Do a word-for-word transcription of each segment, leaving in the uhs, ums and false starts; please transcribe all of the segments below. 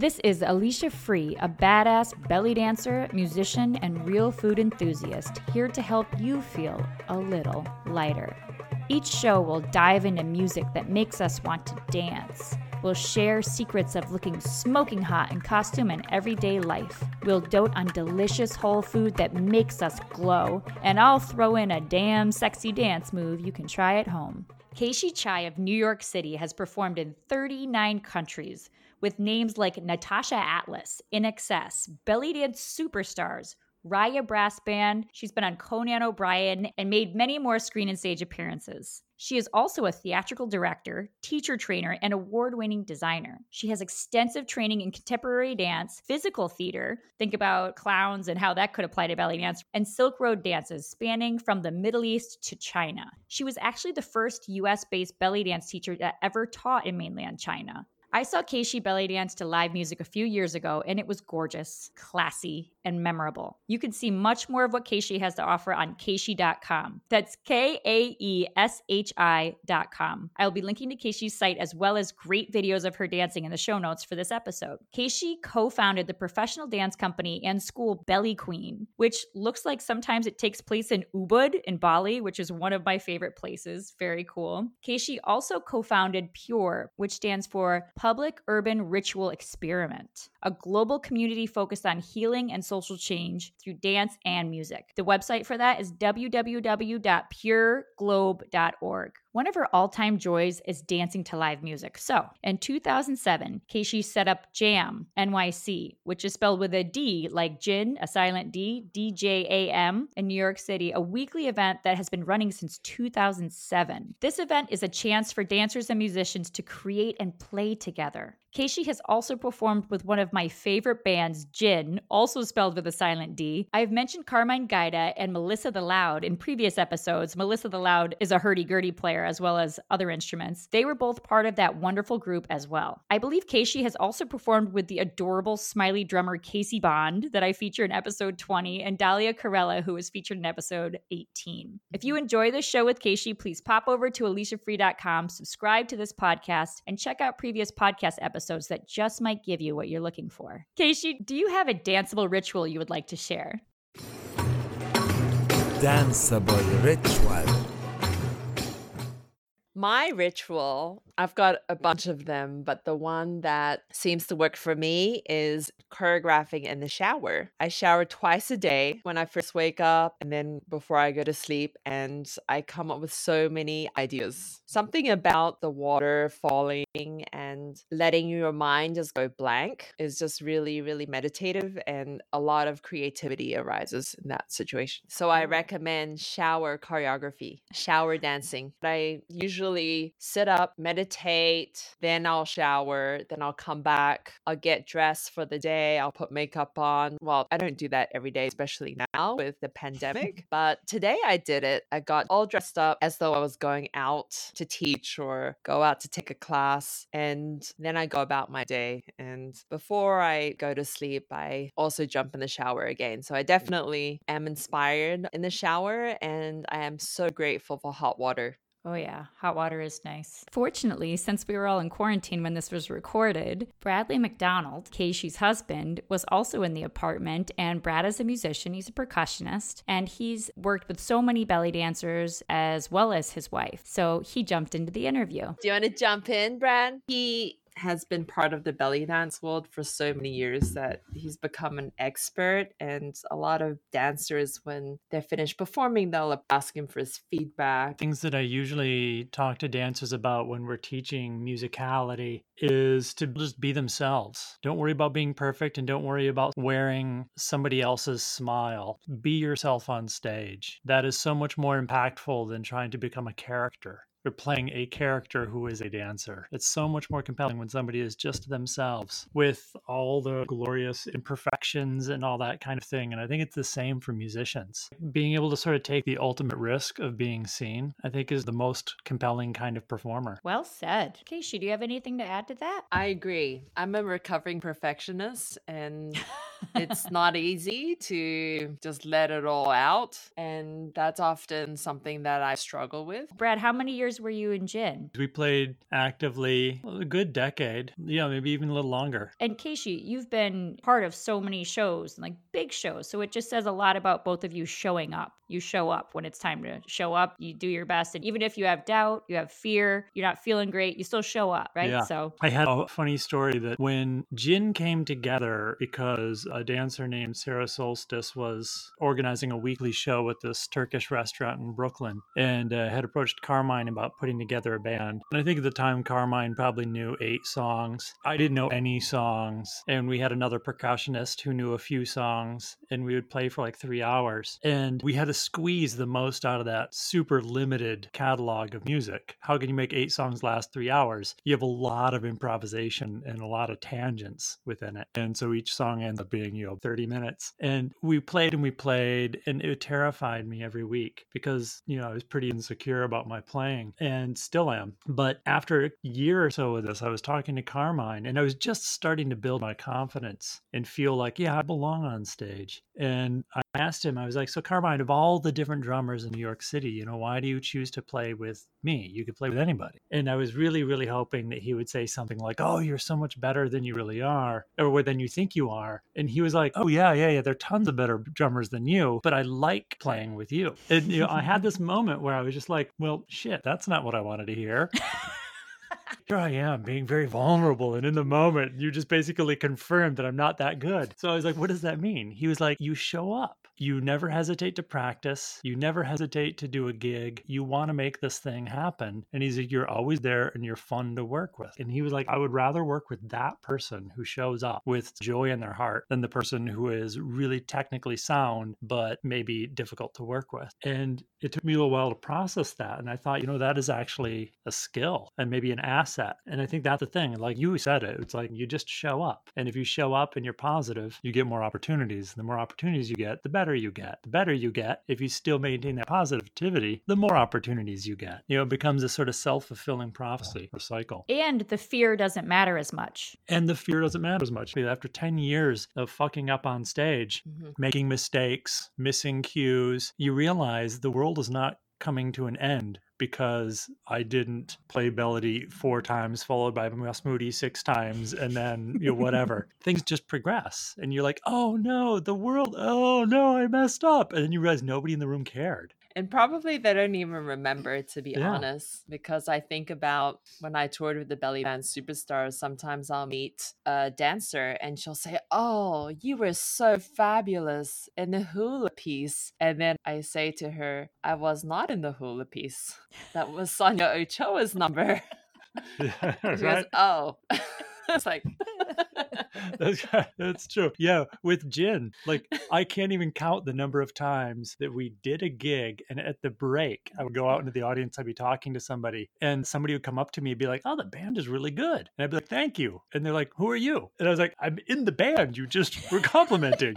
This is Alicia Free, a badass belly dancer, musician, and real food enthusiast, here to help you feel a little lighter. Each show will dive into music that makes us want to dance. We'll share secrets of looking smoking hot in costume and everyday life. We'll dote on delicious whole food that makes us glow. And I'll throw in a damn sexy dance move you can try at home. Keishi Chai of New York City has performed in thirty-nine countries with names like Natasha Atlas, In Excess, Belly Dance Superstars, Raya Brass Band. She's been on Conan O'Brien and made many more screen and stage appearances. She is also a theatrical director, teacher trainer, and award-winning designer. She has extensive training in contemporary dance, physical theater, think about clowns and how that could apply to belly dance, and Silk Road dances spanning from the Middle East to China. She was actually the first U S-based belly dance teacher that ever taught in mainland China. I saw Keishi belly dance to live music a few years ago, and it was gorgeous, classy, and memorable. You can see much more of what Keishi has to offer on keishi dot com. That's K A E S H I dot com. I'll be linking to Keishi's site as well as great videos of her dancing in the show notes for this episode. Keishi co-founded the professional dance company and school Belly Queen, which looks like sometimes it takes place in Ubud in Bali, which is one of my favorite places. Very cool. Keishi also co-founded PURE, which stands for Public Urban Ritual Experiment, a global community focused on healing and social change through dance and music. The website for that is w w w dot pure globe dot org. One of her all-time joys is dancing to live music. So, in two thousand seven, Keishi set up Djam, N Y C, which is spelled with a D, like JIN, a silent D, D J A M, in New York City, a weekly event that has been running since two thousand seven. This event is a chance for dancers and musicians to create and play together. Keishi has also performed with one of my favorite bands, JIN, also spelled with a silent D. I've mentioned Carmine Guida and Melissa the Loud in previous episodes. Melissa the Loud is a hurdy-gurdy player as well as other instruments. They were both part of that wonderful group as well. I believe Keishi has also performed with the adorable smiley drummer Casey Bond that I feature in episode twenty and Dalia Carella, who was featured in episode eighteen. If you enjoy this show with Keishi, please pop over to alicia free dot com, subscribe to this podcast, and check out previous podcast episodes. episodes that just might give you what you're looking for. Keishi, do you have a danceable ritual you would like to share? Danceable ritual. My ritual, I've got a bunch of them, but the one that seems to work for me is choreographing in the shower. I shower twice a day when I first wake up and then before I go to sleep, and I come up with so many ideas. Something about the water falling and letting your mind just go blank is just really, really meditative, and a lot of creativity arises in that situation. So I recommend shower choreography, shower dancing. I usually Usually sit up, meditate, then I'll shower, then I'll come back, I'll get dressed for the day, I'll put makeup on. Well, I don't do that every day, especially now with the pandemic, but today I did it. I got all dressed up as though I was going out to teach or go out to take a class, and then I go about my day. And before I go to sleep, I also jump in the shower again. So I definitely am inspired in the shower, and I am so grateful for hot water. Oh yeah, hot water is nice. Fortunately, since we were all in quarantine when this was recorded, Bradley McDonald, Keishi's husband, was also in the apartment, and Brad is a musician, he's a percussionist, and he's worked with so many belly dancers as well as his wife. So he jumped into the interview. Do you want to jump in, Brad? He has been part of the belly dance world for so many years that he's become an expert, and a lot of dancers, when they're finished performing, they'll ask him for his feedback. Things that I usually talk to dancers about when we're teaching musicality is to just be themselves. Don't worry about being perfect, and don't worry about wearing somebody else's smile. Be yourself on stage. That is so much more impactful than trying to become a character. You're playing a character who is a dancer. It's so much more compelling when somebody is just themselves with all the glorious imperfections and all that kind of thing. And I think it's the same for musicians. Being able to sort of take the ultimate risk of being seen, I think, is the most compelling kind of performer. Well said. Keishi, do you have anything to add to that? I agree. I'm a recovering perfectionist, and It's not easy to just let it all out. And that's often something that I struggle with. Brad, how many years were you in J I N? We played actively a good decade. Yeah, maybe even a little longer. And Keishi, you've been part of so many shows, like big shows. So it just says a lot about both of you showing up. You show up when it's time to show up. You do your best. And even if you have doubt, you have fear, you're not feeling great, you still show up, right? Yeah. So I had a funny story that when J I N came together, because a dancer named Sarah Solstice was organizing a weekly show at this Turkish restaurant in Brooklyn, and uh, had approached Carmine about putting together a band. And I think at the time, Carmine probably knew eight songs. I didn't know any songs. And we had another percussionist who knew a few songs, and we would play for like three hours. And we had to squeeze the most out of that super limited catalog of music. How can you make eight songs last three hours? You have a lot of improvisation and a lot of tangents within it. And so each song ends up being, you know, thirty minutes. And we played and we played, and it terrified me every week because, you know, I was pretty insecure about my playing and still am. But after a year or so of this, I was talking to Carmine, and I was just starting to build my confidence and feel like, yeah, I belong on stage. And I asked him, I was like, so Carmine, of all the different drummers in New York City, you know, why do you choose to play with me? You could play with anybody. And I was really, really hoping that he would say something like, oh, you're so much better than you really are, or than you think you are. And he was like, oh, yeah, yeah, yeah, there are tons of better drummers than you, but I like playing with you. And you know, I had this moment where I was just like, well, shit, that's not what I wanted to hear. Here I am being very vulnerable and in the moment. You just basically confirmed that I'm not that good. So I was like, what does that mean? He was like, you show up. You never hesitate to practice. You never hesitate to do a gig. You want to make this thing happen. And he's like, you're always there and you're fun to work with. And he was like, I would rather work with that person who shows up with joy in their heart than the person who is really technically sound, but maybe difficult to work with. And it took me a little while to process that. And I thought, you know, that is actually a skill and maybe an asset. And I think that's the thing. Like you said it, it's like you just show up. And if you show up and you're positive, you get more opportunities. The more opportunities you get, the better you get. The better you get, if you still maintain that positivity, the more opportunities you get. You know, it becomes a sort of self-fulfilling prophecy or cycle. And the fear doesn't matter as much. And the fear doesn't matter as much. After ten years of fucking up on stage, mm-hmm. making mistakes, missing cues, you realize the world is not coming to an end because I didn't play Melody four times, followed by Smoothie six times, and then, you know, whatever. Things just progress. And you're like, oh no, the world, oh no, I messed up. And then you realize nobody in the room cared. And probably they don't even remember, to be yeah. honest, because I think about when I toured with the Belly Dance Superstars, sometimes I'll meet a dancer and she'll say, oh, you were so fabulous in the hula piece. And then I say to her, I was not in the hula piece. That was Sonia Ochoa's number. Yeah, right? She goes, oh. It's like... That's, that's true. Yeah, with J I N, like I can't even count the number of times that we did a gig, and at the break, I would go out into the audience, I'd be talking to somebody, and somebody would come up to me and be like, oh, the band is really good. And I'd be like, thank you. And they're like, who are you? And I was like, I'm in the band. You just were complimenting.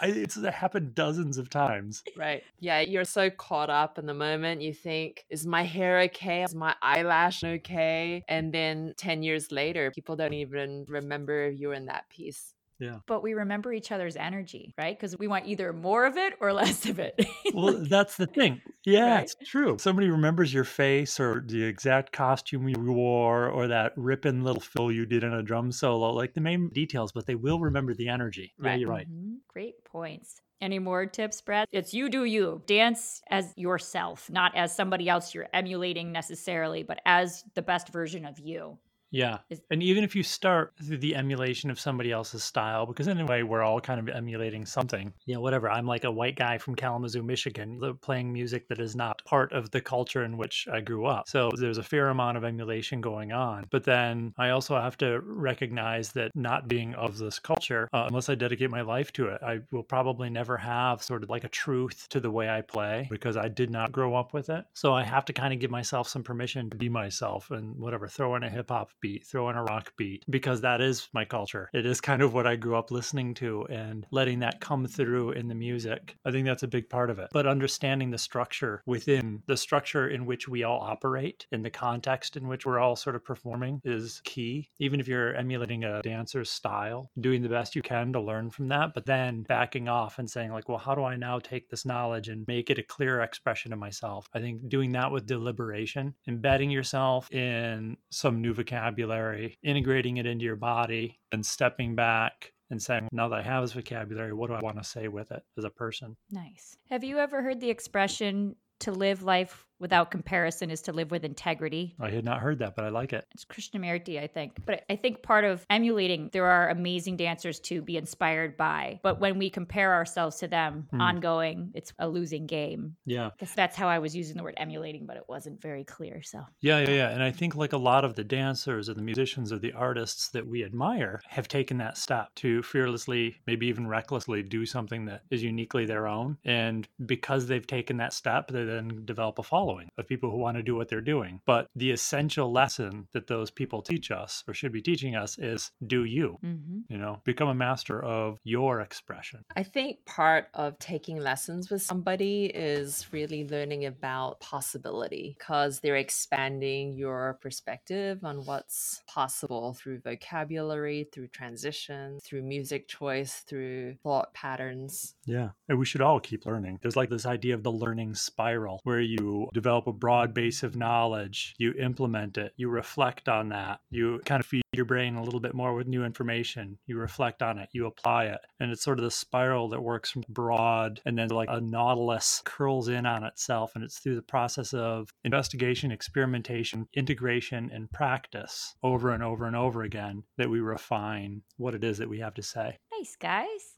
I, it's that happened dozens of times. Right. Yeah, you're so caught up in the moment. You think, is my hair okay? Is my eyelash okay? And then ten years later, people don't even remember if you were in that piece. Yeah. But we remember each other's energy, right? Because we want either more of it or less of it. Well, that's the thing. Yeah, right. It's true. Somebody remembers your face or the exact costume you wore or that ripping little fill you did in a drum solo, like the main details, but they will remember the energy. Right. Yeah, you're right. Mm-hmm. Great points. Any more tips, Brad? It's you do you. Dance as yourself, not as somebody else you're emulating necessarily, but as the best version of you. Yeah. And even if you start through the emulation of somebody else's style, because anyway, we're all kind of emulating something, you know, whatever. I'm like a white guy from Kalamazoo, Michigan, playing music that is not part of the culture in which I grew up. So there's a fair amount of emulation going on. But then I also have to recognize that not being of this culture, uh, unless I dedicate my life to it, I will probably never have sort of like a truth to the way I play because I did not grow up with it. So I have to kind of give myself some permission to be myself and whatever, throw in a hip hop beat, throw in a rock beat, because that is my culture. It is kind of what I grew up listening to, and letting that come through in the music, I think that's a big part of it. But understanding the structure within, the structure in which we all operate, in the context in which we're all sort of performing is key. Even if you're emulating a dancer's style, doing the best you can to learn from that, but then backing off and saying like, well, how do I now take this knowledge and make it a clearer expression of myself? I think doing that with deliberation, embedding yourself in some new vocabulary, integrating it into your body, and stepping back and saying, now that I have this vocabulary, what do I want to say with it as a person? Nice. Have you ever heard the expression, to live life without comparison is to live with integrity? I had not heard that, but I like it. It's Krishnamurti, I think. But I think part of emulating, there are amazing dancers to be inspired by. But when we compare ourselves to them mm. ongoing, it's a losing game. Yeah. Because that's how I was using the word emulating, but it wasn't very clear. So yeah, yeah, yeah. And I think like a lot of the dancers or the musicians or the artists that we admire have taken that step to fearlessly, maybe even recklessly, do something that is uniquely their own. And because they've taken that step, they then develop a following. Of people who want to do what they're doing. But the essential lesson that those people teach us or should be teaching us is do you, mm-hmm. you know, become a master of your expression. I think part of taking lessons with somebody is really learning about possibility, because they're expanding your perspective on what's possible through vocabulary, through transition, through music choice, through thought patterns. Yeah. And we should all keep learning. There's like this idea of the learning spiral where you develop a broad base of knowledge, you implement it, you reflect on that, you kind of feed your brain a little bit more with new information, you reflect on it, you apply it. And it's sort of the spiral that works from broad and then like a nautilus curls in on itself. And it's through the process of investigation, experimentation, integration, and practice over and over and over again that we refine what it is that we have to say. Nice, guys.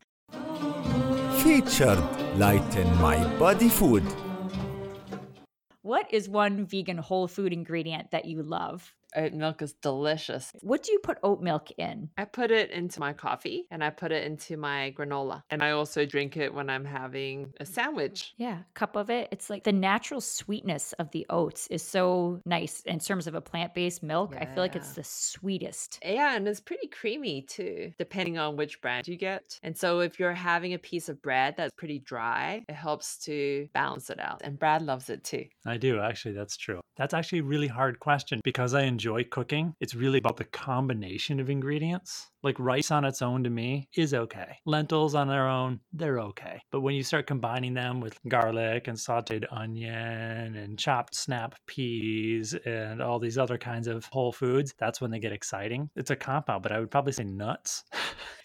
Featured Lighten My Body Food. What is one vegan whole food ingredient that you love? Oat milk is delicious. What do you put oat milk in? I put it into my coffee and I put it into my granola. And I also drink it when I'm having a sandwich. Yeah, a cup of it. It's like the natural sweetness of the oats is so nice in terms of a plant-based milk. Yeah. I feel like it's the sweetest. Yeah, and it's pretty creamy too, depending on which brand you get. And so if you're having a piece of bread that's pretty dry, it helps to balance it out. And Brad loves it too. I do, actually. That's true. That's actually a really hard question because I enjoy enjoy cooking. It's really about the combination of ingredients. Like rice on its own to me is okay. Lentils on their own, they're okay. But when you start combining them with garlic and sauteed onion and chopped snap peas and all these other kinds of whole foods, that's when they get exciting. It's a compound, but I would probably say nuts.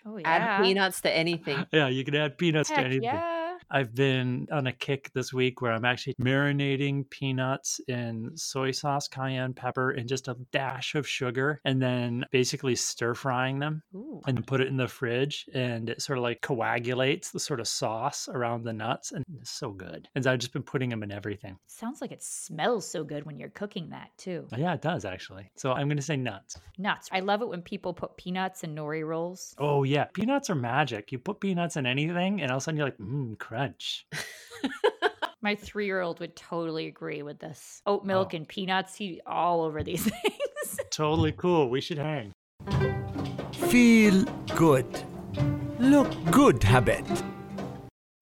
Oh, yeah. Add peanuts to anything. Yeah, you can add peanuts Heck to anything. Yeah. I've been on a kick this week where I'm actually marinating peanuts in soy sauce, cayenne pepper, and just a dash of sugar, and then basically stir frying them. Ooh. And put it in the fridge, and it sort of like coagulates the sort of sauce around the nuts, and it's so good. And so I've just been putting them in everything. Sounds like it smells so good when you're cooking that too. Yeah, it does actually. So I'm going to say nuts. Nuts. I love it when people put peanuts in nori rolls. Oh yeah. Peanuts are magic. You put peanuts in anything and all of a sudden you're like, mmm, crunch. My three-year-old would totally agree with this. Oat milk oh. and peanuts, he's all over these things. Totally cool. We should hang. Feel good. Look good habit.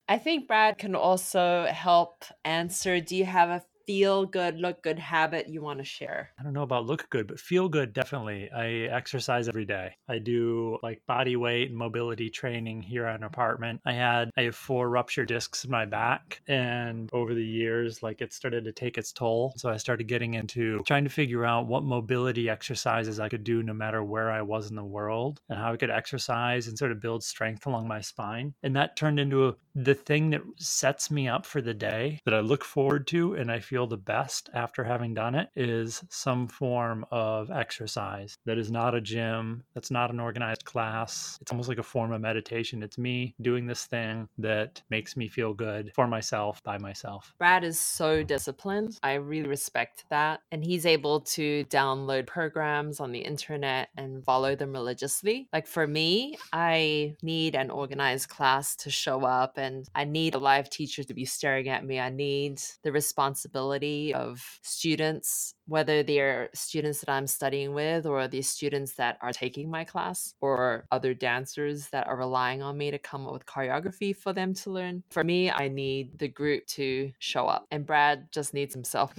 I think Brad can also help answer. Do you have a feel good, look good habit you want to share? I don't know about look good, but feel good, definitely. I exercise every day. I do like body weight and mobility training here at an apartment. I had, I have four ruptured discs in my back, and over the years, like it started to take its toll. So I started getting into trying to figure out what mobility exercises I could do no matter where I was in the world and how I could exercise and sort of build strength along my spine. And that turned into a, the thing that sets me up for the day that I look forward to and I feel feel the best after having done it is some form of exercise that is not a gym, that's not an organized class. It's almost like a form of meditation. It's me doing this thing that makes me feel good for myself, by myself. Brad is so disciplined. I really respect that. And he's able to download programs on the internet and follow them religiously. Like for me, I need an organized class to show up, and I need a live teacher to be staring at me. I need the responsibility of students whether they're students that I'm studying with or these students that are taking my class or other dancers that are relying on me to come up with choreography for them to learn. For me, I need the group to show up, and Brad just needs himself,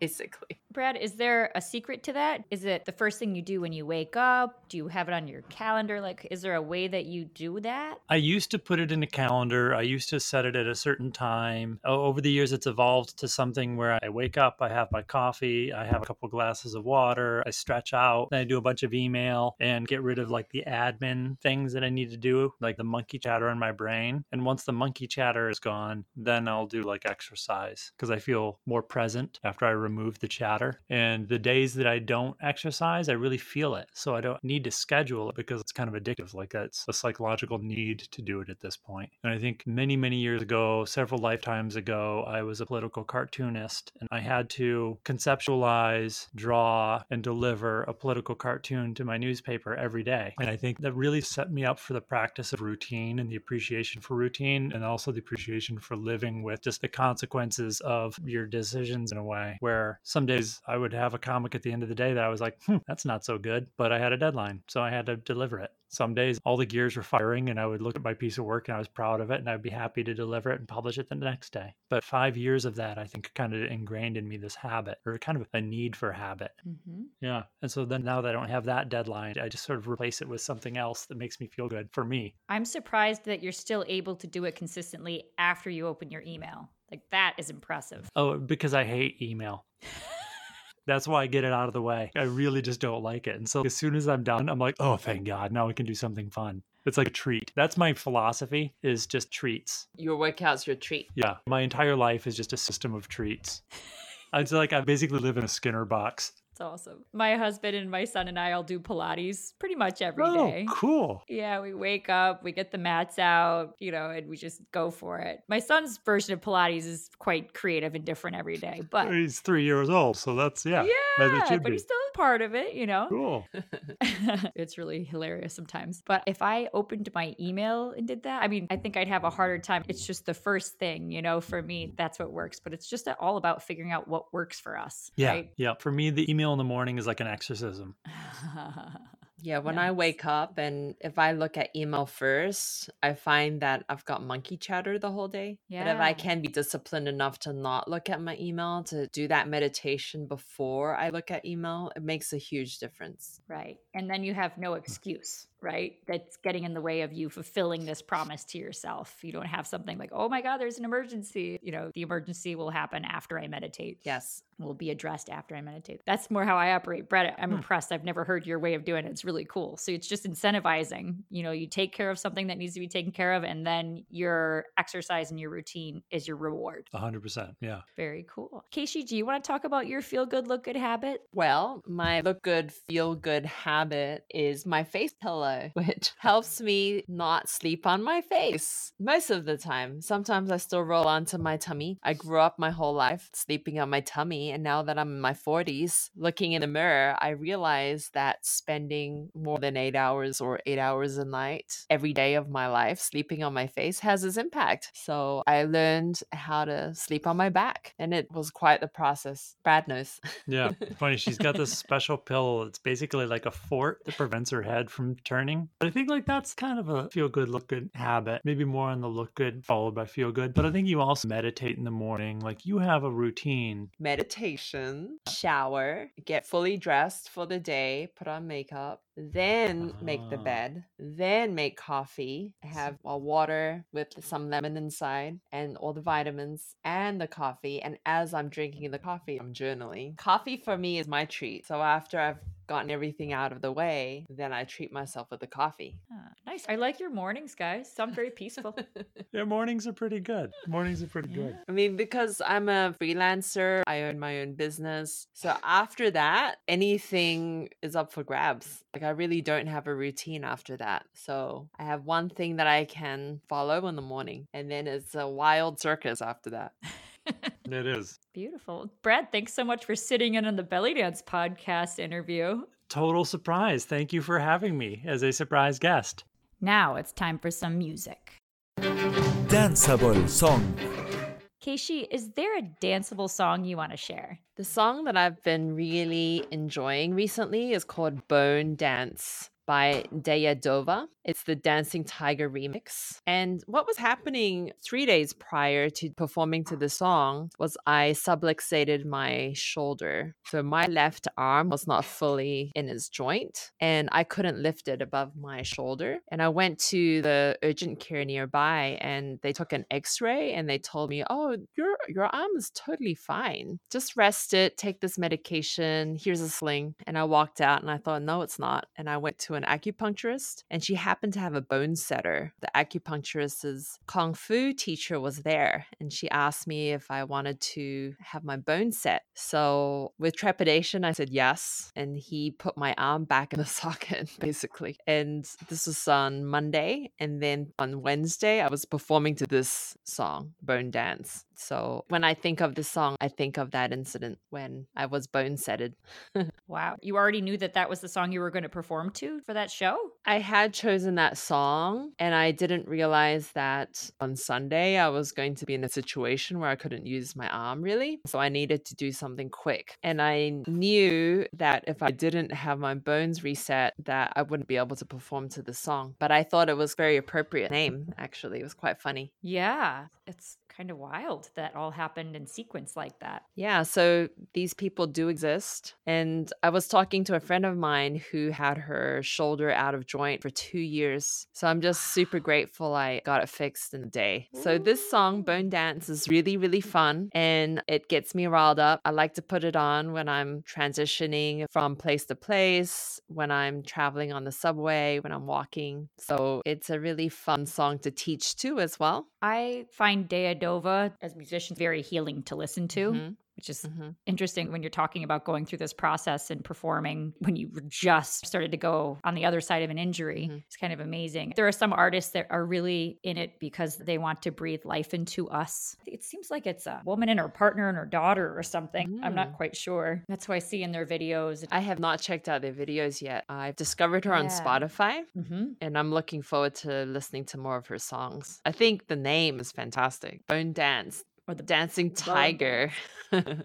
basically. Brad, is there a secret to that? Is it the first thing you do when you wake up? Do you have it on your calendar? Like, is there a way that you do that? I used to put it in a calendar. I used to set it at a certain time. Over the years, it's evolved to something where I wake up, I have my coffee, I have a couple glasses of water, I stretch out, and I do a bunch of email and get rid of like the admin things that I need to do, like the monkey chatter in my brain. And once the monkey chatter is gone, then I'll do like exercise because I feel more present after I remove the chatter. And the days that I don't exercise, I really feel it. So I don't need to schedule it because it's kind of addictive. Like, that's a psychological need to do it at this point. And I think many, many years ago, several lifetimes ago, I was a political cartoonist, and I had to conceptualize, draw, and deliver a political cartoon to my newspaper every day. And I think that really set me up for the practice of routine and the appreciation for routine, and also the appreciation for living with just the consequences of your decisions in a way where some days I would have a comic at the end of the day that I was like, hmm, that's not so good, but I had a deadline, so I had to deliver it. Some days all the gears were firing and I would look at my piece of work and I was proud of it and I'd be happy to deliver it and publish it the next day. But five years of that, I think, kind of ingrained in me this habit, or kind of a need for habit. Mm-hmm. Yeah. And so then now that I don't have that deadline, I just sort of replace it with something else that makes me feel good for me. I'm surprised that you're still able to do it consistently after you open your email. Like, that is impressive. Oh, because I hate email. That's why I get it out of the way. I really just don't like it. And so as soon as I'm done, I'm like, oh, thank God. Now I can do something fun. It's like a treat. That's my philosophy, is just treats. Your workout's your treat. Yeah. My entire life is just a system of treats. It's like I basically live in a Skinner box. It's awesome. My husband and my son and I all do Pilates pretty much every oh, day. Oh, cool. Yeah, we wake up, we get the mats out, you know, and we just go for it. My son's version of Pilates is quite creative and different every day, but he's three years old, so that's, yeah. Yeah, but be. He's still part of it, you know. Cool. It's really hilarious sometimes. But if I opened my email and did that, I mean, I think I'd have a harder time. It's just the first thing, you know, for me, that's what works. But it's just all about figuring out what works for us. Yeah. Right? Yeah. For me, the email in the morning is like an exorcism. Yeah, when yes. I wake up and if I look at email first, I find that I've got monkey chatter the whole day. Yeah. But if I can be disciplined enough to not look at my email, to do that meditation before I look at email, it makes a huge difference. Right. And then you have no excuse, right? That's getting in the way of you fulfilling this promise to yourself. You don't have something like, oh my God, there's an emergency. You know, the emergency will happen after I meditate. Yes. Will be addressed after I meditate. That's more how I operate. Brett, I'm hmm. impressed. I've never heard your way of doing it. It's really cool. So it's just incentivizing. You know, you take care of something that needs to be taken care of, and then your exercise and your routine is your reward. one hundred percent. Yeah. Very cool. Keishi, do you want to talk about your feel good, look good habit? Well, my look good, feel good habit is my face pillow, which helps me not sleep on my face most of the time. Sometimes I still roll onto my tummy. I grew up my whole life sleeping on my tummy. And now that I'm in my forties, looking in the mirror, I realize that spending more than eight hours or eight hours a night every day of my life sleeping on my face has its impact. So I learned how to sleep on my back, and it was quite the process. Brad knows. Yeah, funny. She's got this special pillow. It's basically like a fort that prevents her head from turning. But I think like that's kind of a feel good, look good habit. Maybe more on the look good followed by feel good. But I think you also meditate in the morning. Like, you have a routine. Meditate. Shower, get fully dressed for the day, put on makeup, then make the bed, then make coffee, have water with some lemon inside and all the vitamins and the coffee. And as I'm drinking the coffee, I'm journaling. Coffee for me is my treat. So after I've gotten everything out of the way, then I treat myself with a coffee. Ah, nice. I like your mornings, guys. Sound very peaceful. Your mornings are pretty good. Mornings are pretty yeah. good. I mean, because I'm a freelancer, I own my own business. So after that, anything is up for grabs. Like, I really don't have a routine after that. So I have one thing that I can follow in the morning, and then it's a wild circus after that. It is. Beautiful. Brad, thanks so much for sitting in on the Belly Dance podcast interview. Total surprise. Thank you for having me as a surprise guest. Now it's time for some music. Danceable song. Keishi, is there a danceable song you want to share? The song that I've been really enjoying recently is called Bone Dance by Daya Dova. It's the Dancing Tiger remix. And what was happening three days prior to performing to the song was I subluxated my shoulder. So my left arm was not fully in its joint and I couldn't lift it above my shoulder. And I went to the urgent care nearby and they took an x-ray and they told me, oh, your, your arm is totally fine. Just rest it, take this medication, here's a sling. And I walked out and I thought, no, it's not. And I went to an acupuncturist and she had happened to have a bone setter. The acupuncturist's kung fu teacher was there and she asked me if I wanted to have my bone set. So with trepidation, I said yes. And he put my arm back in the socket, basically. And this was on Monday. And then on Wednesday, I was performing to this song, Bone Dance. So when I think of this song, I think of that incident when I was bone setted. Wow. You already knew that that was the song you were going to perform to for that show? I had chosen chosen that song and I didn't realize that on Sunday I was going to be in a situation where I couldn't use my arm really. So I needed to do something quick. And I knew that if I didn't have my bones reset that I wouldn't be able to perform to the song. But I thought it was a very appropriate name actually. It was quite funny. Yeah. It's kind of wild that all happened in sequence like that. Yeah. So these people do exist. And I was talking to a friend of mine who had her shoulder out of joint for two years. So I'm just super grateful I got it fixed in a day. So this song, Bone Dance, is really, really fun and it gets me riled up. I like to put it on when I'm transitioning from place to place, when I'm traveling on the subway, when I'm walking. So it's a really fun song to teach to as well. I find Daya Dova as musicians very healing to listen to. Mm-hmm. Which is mm-hmm. interesting when you're talking about going through this process and performing when you just started to go on the other side of an injury. Mm-hmm. It's kind of amazing. There are some artists that are really in it because they want to breathe life into us. It seems like it's a woman and her partner and her daughter or something. Mm. I'm not quite sure. That's what I see in their videos. I have not checked out their videos yet. I've discovered her yeah. on Spotify mm-hmm. and I'm looking forward to listening to more of her songs. I think the name is fantastic. Bone Dance. Or the Dancing Tiger.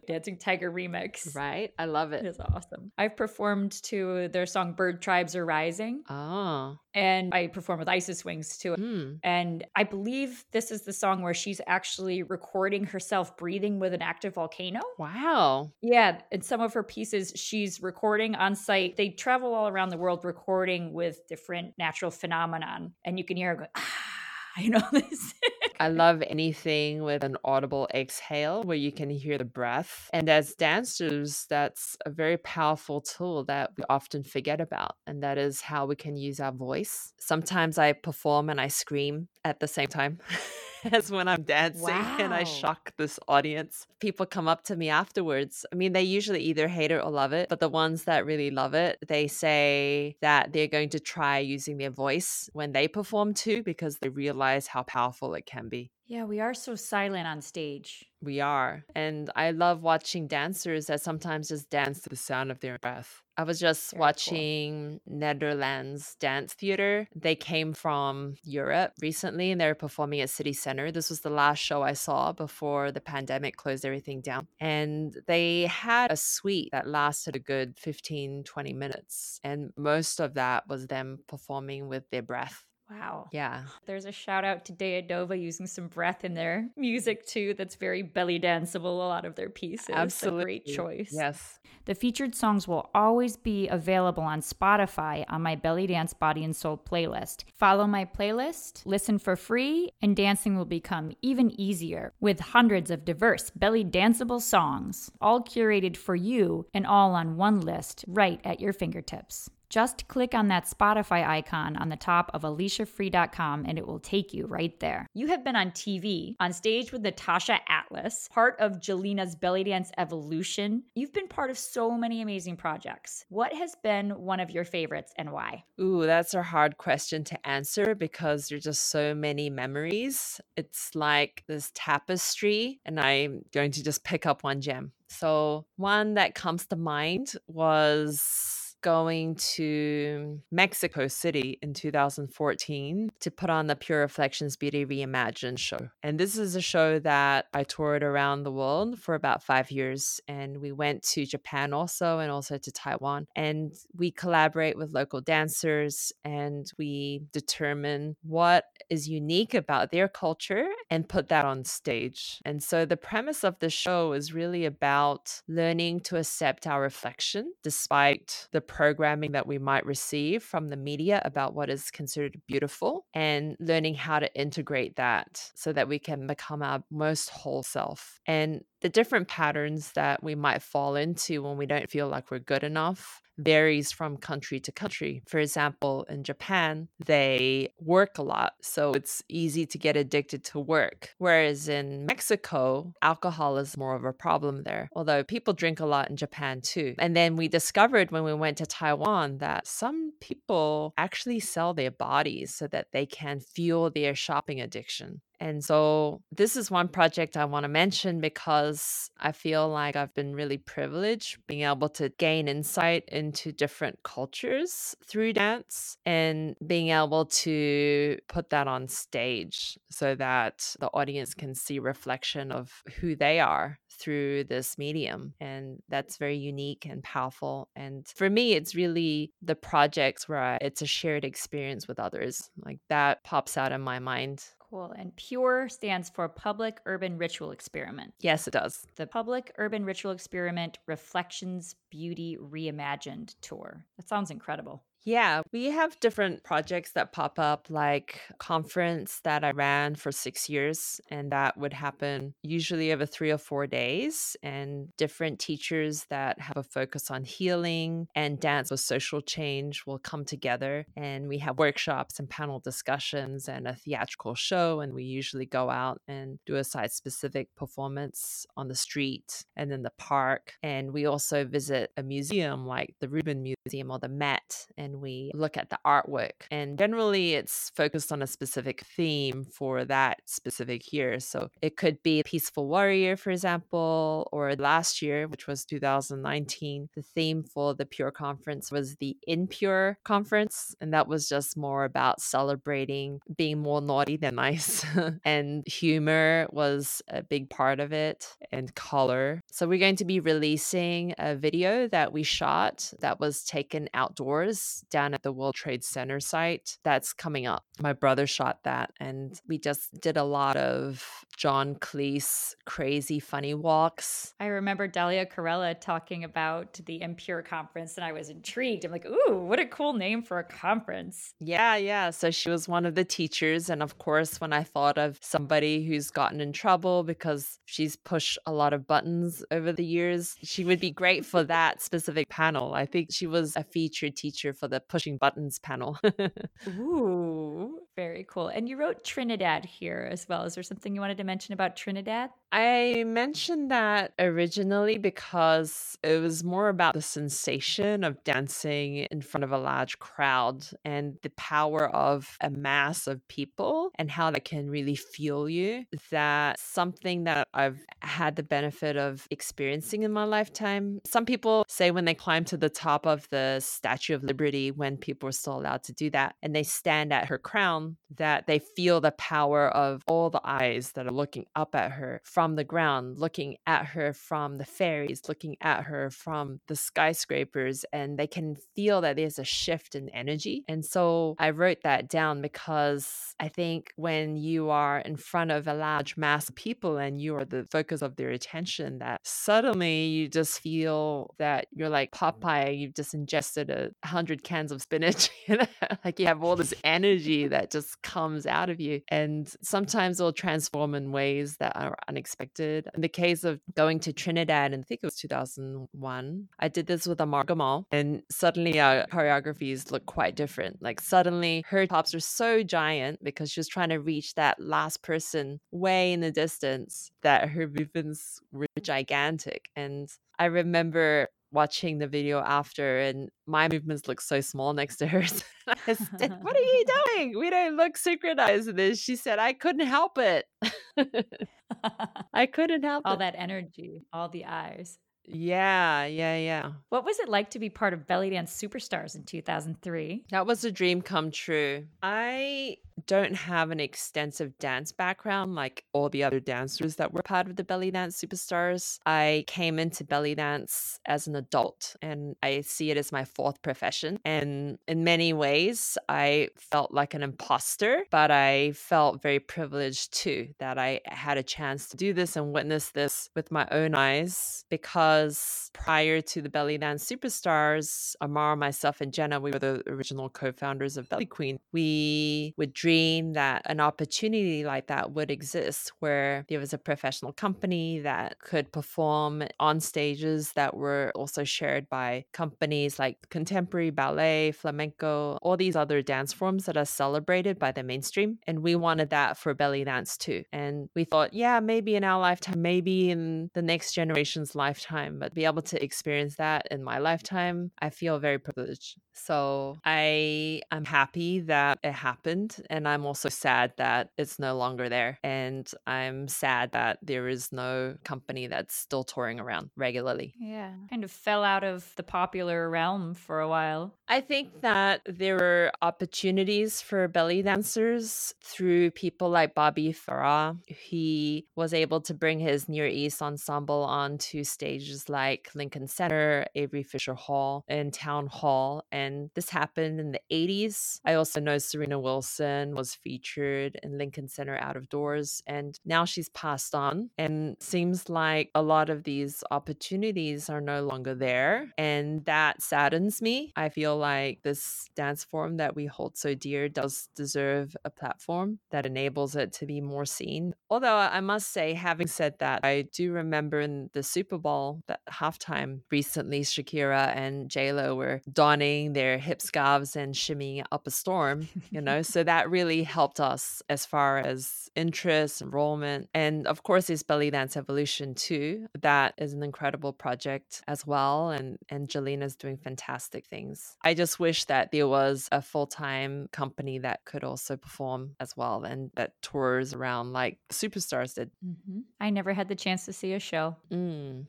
Dancing Tiger remix. Right? I love it. It is awesome. I've performed to their song Bird Tribes Are Rising. Oh. And I perform with Isis Wings too. Mm. And I believe this is the song where she's actually recording herself breathing with an active volcano. Wow. Yeah. And some of her pieces she's recording on site. They travel all around the world recording with different natural phenomenon. And you can hear her go, ah. I know this. I love anything with an audible exhale where you can hear the breath. And as dancers, that's a very powerful tool that we often forget about. And that is how we can use our voice. Sometimes I perform and I scream at the same time. As when I'm dancing wow. and I shock this audience. People come up to me afterwards. I mean, they usually either hate it or love it, but the ones that really love it, they say that they're going to try using their voice when they perform too because they realize how powerful it can be. Yeah, we are so silent on stage. We are. And I love watching dancers that sometimes just dance to the sound of their breath. I was just Very watching cool. Netherlands dance theater. They came from Europe recently and they were performing at City Center. This was the last show I saw before the pandemic closed everything down. And they had a suite that lasted a good fifteen, twenty minutes. And most of that was them performing with their breath. Wow. Yeah. There's a shout out to Daya Dova using some breath in their music too. That's very belly danceable, a lot of their pieces. Absolutely. A great choice. Yes. The featured songs will always be available on Spotify on my Belly Dance Body and Soul playlist. Follow my playlist, listen for free, and dancing will become even easier with hundreds of diverse belly danceable songs, all curated for you and all on one list right at your fingertips. Just click on that Spotify icon on the top of alicia free dot com and it will take you right there. You have been on T V, on stage with Natasha Atlas, part of Jelena's Belly Dance Evolution. You've been part of so many amazing projects. What has been one of your favorites and why? Ooh, that's a hard question to answer because there's just so many memories. It's like this tapestry and I'm going to just pick up one gem. So one that comes to mind was going to Mexico City in two thousand fourteen to put on the Pure Reflections Beauty Reimagined show. And this is a show that I toured around the world for about five years. And we went to Japan also, and also to Taiwan. And we collaborate with local dancers, and we determine what is unique about their culture and put that on stage. And so the premise of the show is really about learning to accept our reflection despite the programming that we might receive from the media about what is considered beautiful, and learning how to integrate that so that we can become our most whole self. And the different patterns that we might fall into when we don't feel like we're good enough varies from country to country. For example, in Japan, they work a lot, so it's easy to get addicted to work. Whereas in Mexico, alcohol is more of a problem there, although people drink a lot in Japan too. And then we discovered when we went to Taiwan that some people actually sell their bodies so that they can fuel their shopping addiction. And so this is one project I want to mention because I feel like I've been really privileged being able to gain insight into different cultures through dance and being able to put that on stage so that the audience can see reflection of who they are through this medium. And that's very unique and powerful. And for me, it's really the projects where I, it's a shared experience with others. Like that pops out in my mind. Cool. And PURE stands for Public Urban Ritual Experiment. Yes, it does. The Public Urban Ritual Experiment Reflections Beauty Reimagined Tour. That sounds incredible. Yeah, we have different projects that pop up, like conference that I ran for six years, and that would happen usually over three or four days, and different teachers that have a focus on healing and dance with social change will come together, and we have workshops and panel discussions and a theatrical show, and we usually go out and do a site-specific performance on the street and in the park, and we also visit a museum like the Rubin Museum or the Met, and we look at the artwork, and generally it's focused on a specific theme for that specific year. So it could be Peaceful Warrior, for example, or last year, which was two thousand nineteen, the theme for the PURE conference was the In PURE conference, and that was just more about celebrating being more naughty than nice and humor was a big part of it, and color. So we're going to be releasing a video that we shot that was taken outdoors down at the World Trade Center site. That's coming up. My brother shot that, and we just did a lot of John Cleese crazy funny walks. I remember Dalia Carella talking about the Impure conference, and I was intrigued. I'm like, ooh, what a cool name for a conference. Yeah, yeah. So she was one of the teachers, and of course, when I thought of somebody who's gotten in trouble because she's pushed a lot of buttons over the years, she would be great for that specific panel. I think she was a featured teacher for the Pushing Buttons panel. Ooh, very cool. And you wrote Trinidad here as well. Is there something you wanted to mention about Trinidad? I mentioned that originally because it was more about the sensation of dancing in front of a large crowd and the power of a mass of people and how that can really fuel you. That's something that I've had the benefit of experiencing in my lifetime. Some people say when they climb to the top of the Statue of Liberty, when people are still allowed to do that, and they stand at her crown, that they feel the power of all the eyes that are looking up at her from the ground, looking at her from the ferries, looking at her from the skyscrapers, and they can feel that there's a shift in energy. And so I wrote that down because I think when you are in front of a large mass of people and you are the focus of their attention, that suddenly you just feel that you're like Popeye, you've just ingested a hundred cans of spinach. Like you have all this energy that just comes out of you. And sometimes it'll transform in ways that are unexpected. In the case of going to Trinidad, and I think it was two thousand one, I did this with Amar Gamal, and suddenly our choreographies look quite different. Like suddenly her tops are so giant because she was trying to reach that last person way in the distance that her movements were gigantic. And I remember watching the video after, and my movements look so small next to hers. I said, what are you doing? We don't look synchronized in this. She said, I couldn't help it. I couldn't help all it. All that energy, all the eyes. Yeah, yeah, yeah. What was it like to be part of Belly Dance Superstars in two thousand three? That was a dream come true. I don't have an extensive dance background like all the other dancers that were part of the Belly Dance Superstars. I came into belly dance as an adult, and I see it as my fourth profession. And in many ways, I felt like an imposter, but I felt very privileged too that I had a chance to do this and witness this with my own eyes, because prior to the Belly Dance Superstars, Amara, myself, and Jenna, we were the original co-founders of Belly Queen. We would dream that an opportunity like that would exist, where there was a professional company that could perform on stages that were also shared by companies like contemporary ballet, flamenco, all these other dance forms that are celebrated by the mainstream. And we wanted that for belly dance too. And we thought, yeah, maybe in our lifetime, maybe in the next generation's lifetime, but be able to experience that in my lifetime, I feel very privileged. So I am happy that it happened, and I'm also sad that it's no longer there. And I'm sad that there is no company that's still touring around regularly. Yeah, kind of fell out of the popular realm for a while. I think that there were opportunities for belly dancers through people like Bobby Farah. He was able to bring his Near East ensemble onto stage like Lincoln Center, Avery Fisher Hall, and Town Hall. And this happened in the eighties. I also know Serena Wilson was featured in Lincoln Center Out of Doors, and now she's passed on. And seems like a lot of these opportunities are no longer there. And that saddens me. I feel like this dance form that we hold so dear does deserve a platform that enables it to be more seen. Although I must say, having said that, I do remember in the Super Bowl, that halftime recently, Shakira and J-Lo were donning their hip scarves and shimmying up a storm, you know, so that really helped us as far as interest, enrollment. And of course, there's Belly Dance Evolution too. That is an incredible project as well. And Angelina's doing fantastic things. I just wish that there was a full-time company that could also perform as well and that tours around like Superstars did. Mm-hmm. I never had the chance to see a show. Mm.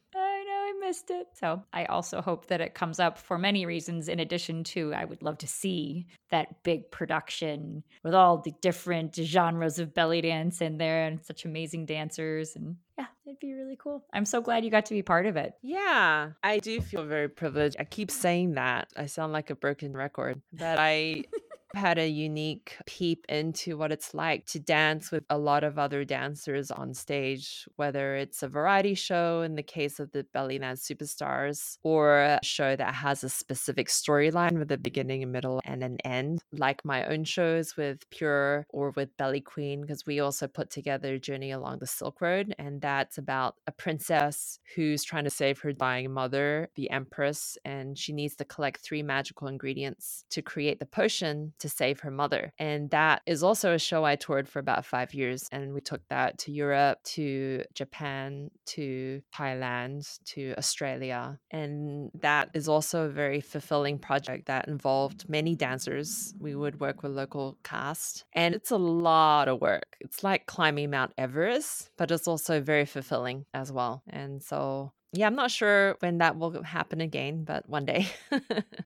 Missed it. So I also hope that it comes up for many reasons. In addition to, I would love to see that big production with all the different genres of belly dance in there and such amazing dancers. And yeah, it'd be really cool. I'm so glad you got to be part of it. Yeah, I do feel very privileged. I keep saying that. I sound like a broken record, but I... had a unique peep into what it's like to dance with a lot of other dancers on stage, whether it's a variety show in the case of the Belly Dance Superstars, or a show that has a specific storyline with a beginning, a middle, and an end, like my own shows with PURE or with Belly Queen, because we also put together Journey Along the Silk Road, and that's about a princess who's trying to save her dying mother, the Empress, and she needs to collect three magical ingredients to create the potion to save her mother. And that is also a show I toured for about five years. And we took that to Europe, to Japan, to Thailand, to Australia. And that is also a very fulfilling project that involved many dancers. We would work with local cast. And it's a lot of work. It's like climbing Mount Everest, but it's also very fulfilling as well. And so... yeah, I'm not sure when that will happen again, but one day.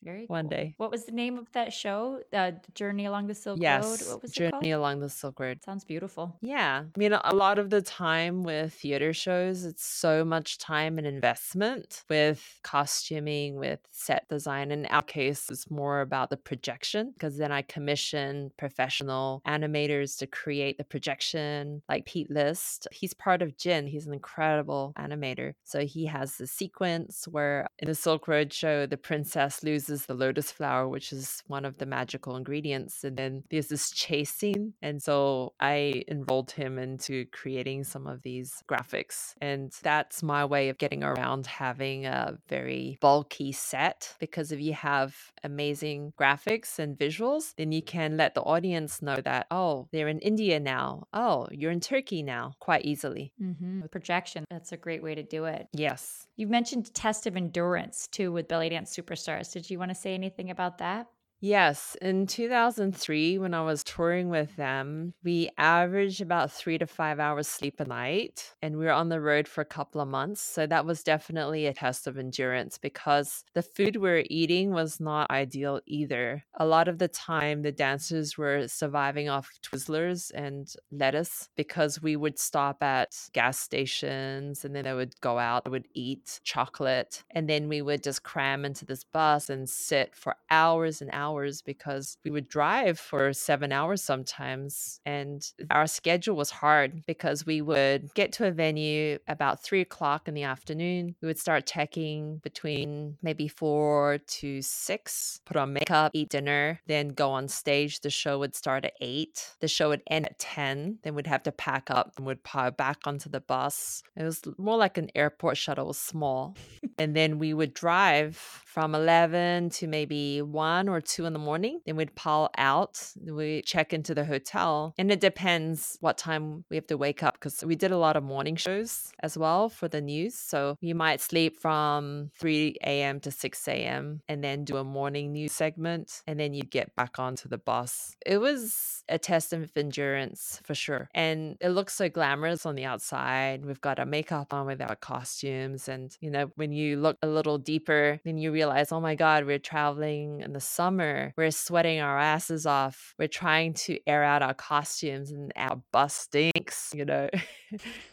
Very cool. One day. What was the name of that show? Uh, Journey Along the Silk yes, Road? What was Journey it Journey Along the Silk Road. Sounds beautiful. Yeah. I mean, a lot of the time with theater shows, it's so much time and investment with costuming, with set design. In our case, it's more about the projection, because then I commission professional animators to create the projection, like Pete List. He's part of J I N. He's an incredible animator. So he has has the sequence where in the Silk Road show, the princess loses the lotus flower, which is one of the magical ingredients. And then there's this chase scene. And so I enrolled him into creating some of these graphics. And that's my way of getting around having a very bulky set, because if you have amazing graphics and visuals, then you can let the audience know that, oh, they're in India now. Oh, you're in Turkey now, quite easily. Mm-hmm. With projection, that's a great way to do it. Yes. You mentioned test of endurance too with Belly Dance Superstars. Did you want to say anything about that? Yes. In two thousand three, when I was touring with them, we averaged about three to five hours sleep a night, and we were on the road for a couple of months. So that was definitely a test of endurance because the food we were eating was not ideal either. A lot of the time, the dancers were surviving off Twizzlers and lettuce because we would stop at gas stations and then they would go out, they would eat chocolate, and then we would just cram into this bus and sit for hours and hours. hours because we would drive for seven hours sometimes, and our schedule was hard because we would get to a venue about three o'clock in the afternoon. We would start checking between maybe four to six, put on makeup, eat dinner, then go on stage. The show would start at eight. The show would end at ten. Then we'd have to pack up and would pile back onto the bus. It was more like an airport shuttle, it was small. And then we would drive from eleven to maybe one or two in the morning. Then we'd pile out. We check into the hotel. And it depends what time we have to wake up because we did a lot of morning shows as well for the news. So you might sleep from three a.m. to six a.m. and then do a morning news segment. And then you'd get back onto the bus. It was a test of endurance for sure. And it looks so glamorous on the outside. We've got our makeup on with our costumes. And, you know, when you look a little deeper, then you realize, oh my God, we're traveling in the summer. We're sweating our asses off. We're trying to air out our costumes and our bus stinks, you know.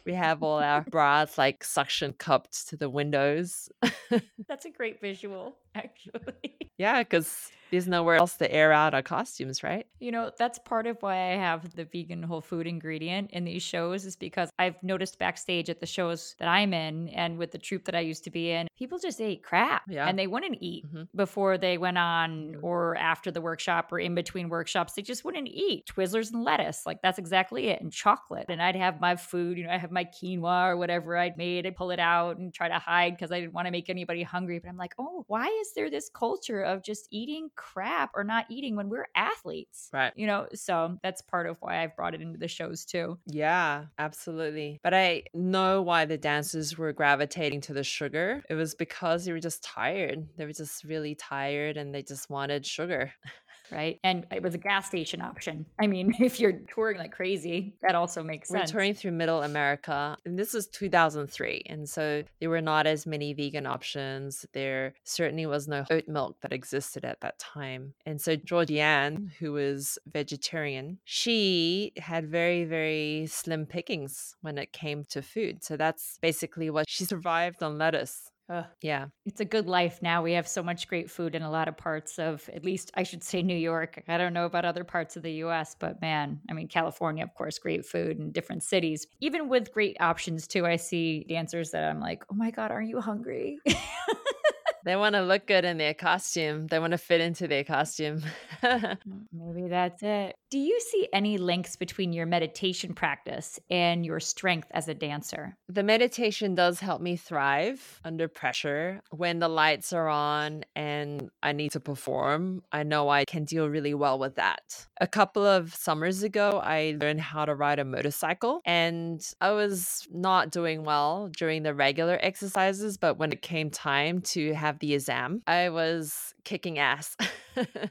We have all our bras like suction cupped to the windows. That's a great visual, actually. Yeah, because there's nowhere else to air out our costumes, right? You know, that's part of why I have the vegan whole food ingredient in these shows is because I've noticed backstage at the shows that I'm in and with the troupe that I used to be in, people just ate crap yeah. and they wouldn't eat mm-hmm. before they went on or after the workshop or in between workshops. They just wouldn't eat Twizzlers and lettuce. Like that's exactly it. And chocolate. And I'd have my food, you know, I have my quinoa or whatever I'd made. I'd pull it out and try to hide because I didn't want to make anybody hungry. But I'm like, oh, why is there this culture of just eating crap or not eating when we're athletes, right? You know, so that's part of why I've brought it into the shows too. Yeah, absolutely. But I know why the dancers were gravitating to the sugar. It was because they were just tired. They were just really tired and they just wanted sugar. Right. And it was a gas station option. I mean, if you're touring like crazy, that also makes sense. We're touring through middle America. And this was two thousand three. And so there were not as many vegan options. There certainly was no oat milk that existed at that time. And so Georgianne, who was vegetarian, she had very, very slim pickings when it came to food. So that's basically what she survived on lettuce. Ugh. Yeah. It's a good life now. We have so much great food in a lot of parts of, at least I should say New York. I don't know about other parts of the U S, but man, I mean, California, of course, great food in different cities. Even with great options too, I see dancers that I'm like, oh my God, are you hungry? They want to look good in their costume. They want to fit into their costume. Maybe that's it. Do you see any links between your meditation practice and your strength as a dancer? The meditation does help me thrive under pressure. When the lights are on and I need to perform, I know I can deal really well with that. A couple of summers ago, I learned how to ride a motorcycle, and I was not doing well during the regular exercises, but when it came time to have the exam, I was kicking ass.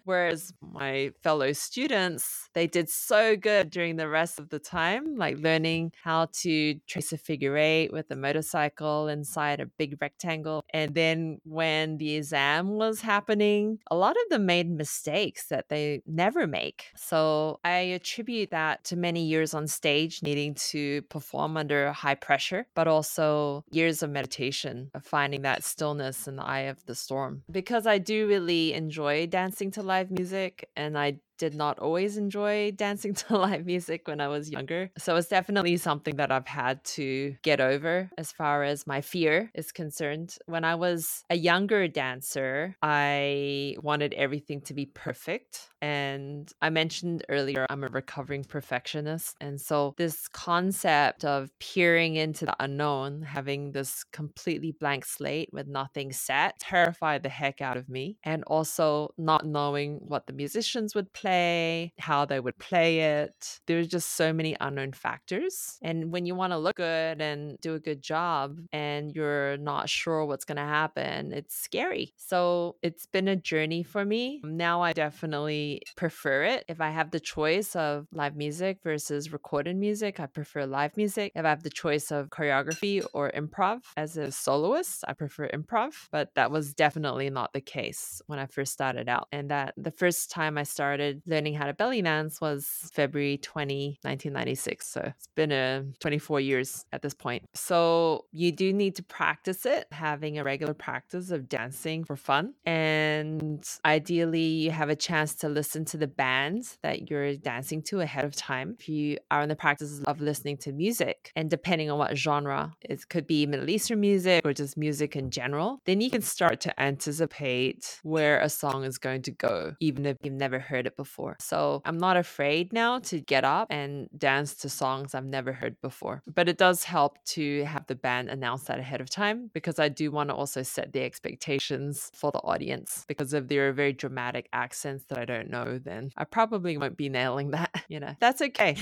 Whereas my fellow students, they did so good during the rest of the time, like learning how to trace a figure eight with a motorcycle inside a big rectangle. And then when the exam was happening, a lot of them made mistakes that they never make. So I attribute that to many years on stage, needing to perform under high pressure, but also years of meditation, of finding that stillness in the eye of the storm. Because I do really enjoy dancing to live music, and I did not always enjoy dancing to live music when I was younger. So it's definitely something that I've had to get over as far as my fear is concerned. When I was a younger dancer, I wanted everything to be perfect. And I mentioned earlier, I'm a recovering perfectionist. And so this concept of peering into the unknown, having this completely blank slate with nothing set, terrified the heck out of me. And also not knowing what the musicians would play, play, how they would play it. There was just so many unknown factors. And when you want to look good and do a good job and you're not sure what's going to happen, it's scary. So it's been a journey for me. Now I definitely prefer it. If I have the choice of live music versus recorded music, I prefer live music. If I have the choice of choreography or improv as a soloist, I prefer improv. But that was definitely not the case when I first started out. And that the first time I started learning how to belly dance was February twentieth, nineteen ninety-six. So it's been a twenty-four years at this point. So you do need to practice it, having a regular practice of dancing for fun. And ideally, you have a chance to listen to the band that you're dancing to ahead of time. If you are in the practice of listening to music, and depending on what genre, it could be Middle Eastern music or just music in general, then you can start to anticipate where a song is going to go, even if you've never heard it before. So I'm not afraid now to get up and dance to songs I've never heard before. But it does help to have the band announce that ahead of time, because I do want to also set the expectations for the audience, because if there are very dramatic accents that I don't know, then I probably won't be nailing that. You know, that's okay.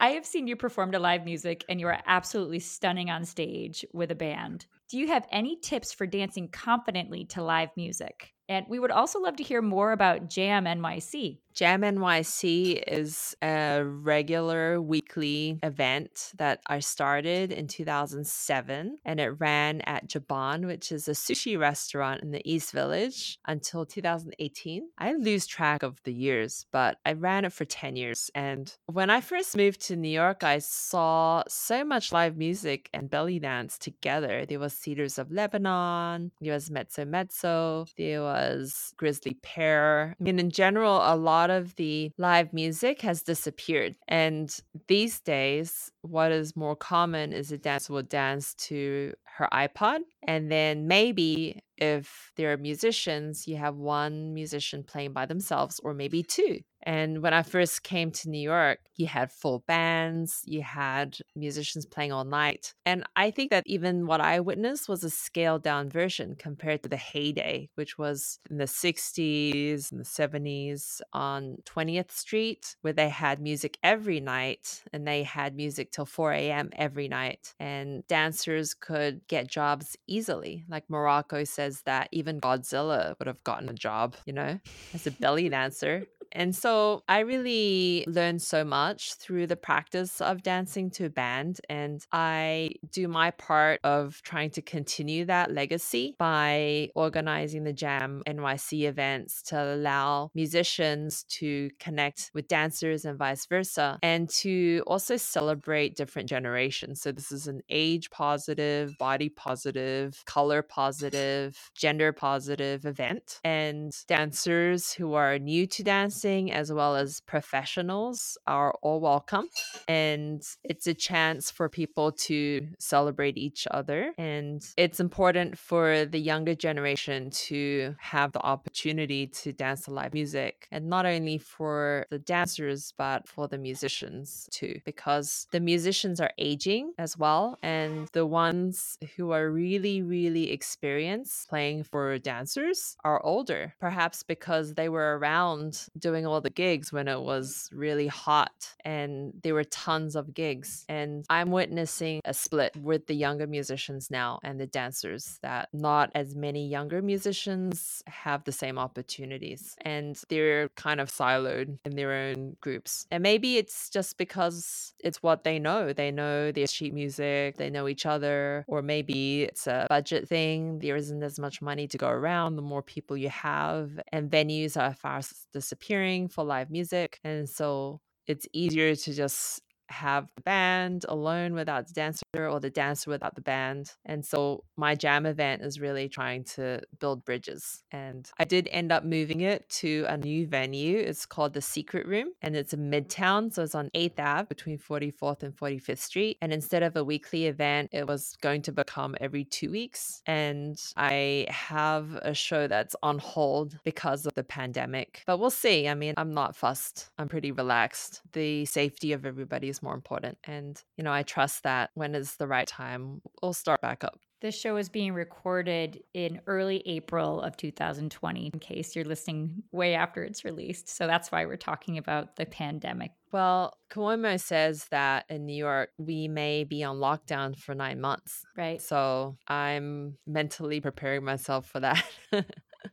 I have seen you perform to live music and you are absolutely stunning on stage with a band. Do you have any tips for dancing confidently to live music? And we would also love to hear more about Djam N Y C. Djam N Y C is a regular weekly event that I started in two thousand seven, and it ran at Japan, which is a sushi restaurant in the East Village, until two thousand eighteen. I lose track of the years, but I ran it for ten years. And when I first moved to New York, I saw so much live music and belly dance together. There was Cedars of Lebanon, there was Mezzo Mezzo, there was Grizzly Pear. I mean, in general, a lot of the live music has disappeared. And these days, what is more common is a dancer will dance to her iPod. And then maybe if there are musicians, you have one musician playing by themselves or maybe two. And when I first came to New York, you had full bands, you had musicians playing all night. And I think that even what I witnessed was a scaled down version compared to the heyday, which was in the sixties and the seventies on twentieth Street, where they had music every night and they had music till four a.m. every night. And dancers could get jobs easily. Like Morocco says that even Godzilla would have gotten a job, you know, as a belly dancer. And so I really learned so much through the practice of dancing to a band. And I do my part of trying to continue that legacy by organizing the Djam N Y C events to allow musicians to connect with dancers and vice versa, and to also celebrate different generations. So this is an age positive, body positive, color positive, gender positive event. And dancers who are new to dancing, as well as professionals, are all welcome. And it's a chance for people to celebrate each other. And it's important for the younger generation to have the opportunity to dance to live music. And not only for the dancers, but for the musicians too, because the musicians are aging as well. And the ones who are really, really experienced playing for dancers are older, perhaps because they were around doing all the gigs when it was really hot and there were tons of gigs. And I'm witnessing a split with the younger musicians now and the dancers, that not as many younger musicians have the same opportunities and they're kind of siloed in their own groups. And maybe it's just because it's what they know. They know their sheet music, they know each other, or maybe it's a budget thing. There isn't as much money to go around the more people you have, and venues are fast disappearing for live music. And so it's easier to just have the band alone without the dancer, or the dancer without the band. And so my Djam event is really trying to build bridges. And I did end up moving it to a new venue. It's called The Secret Room, and it's in Midtown. So it's on eighth Avenue between forty-fourth and forty-fifth Street. And instead of a weekly event, it was going to become every two weeks. And I have a show that's on hold because of the pandemic, but we'll see. I mean, I'm not fussed. I'm pretty relaxed. The safety of everybody is more important. And, you know, I trust that when it's the right time, we'll start back up. This show is being recorded in early April of two thousand twenty, in case you're listening way after it's released. So that's why we're talking about the pandemic. Well, Cuomo says that in New York, we may be on lockdown for nine months. Right. So I'm mentally preparing myself for that.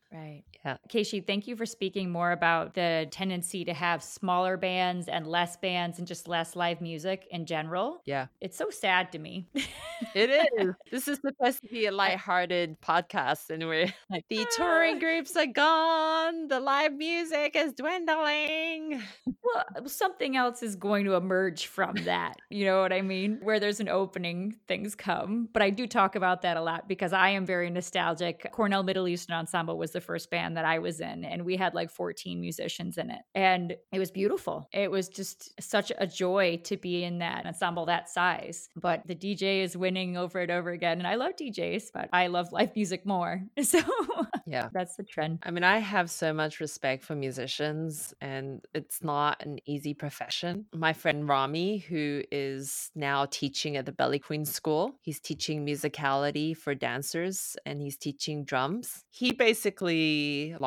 Right. Yeah. Keishi, thank you for speaking more about the tendency to have smaller bands and less bands and just less live music in general. Yeah. It's so sad to me. It is. This is supposed to be a lighthearted podcast, and we're like, the touring groups are gone. The live music is dwindling. Well, something else is going to emerge from that. You know what I mean? Where there's an opening, things come. But I do talk about that a lot because I am very nostalgic. Cornell Middle Eastern Ensemble was the first band that I was in, and we had like fourteen musicians in it, and it was beautiful. It was just such a joy to be in that ensemble that size. But the D J is winning over and over again, and I love D Js, but I love live music more. So yeah, that's the trend. I mean, I have so much respect for musicians, and it's not an easy profession. My friend Rami, who is now teaching at the Belly Queen School, he's teaching musicality for dancers, and he's teaching drums. He basically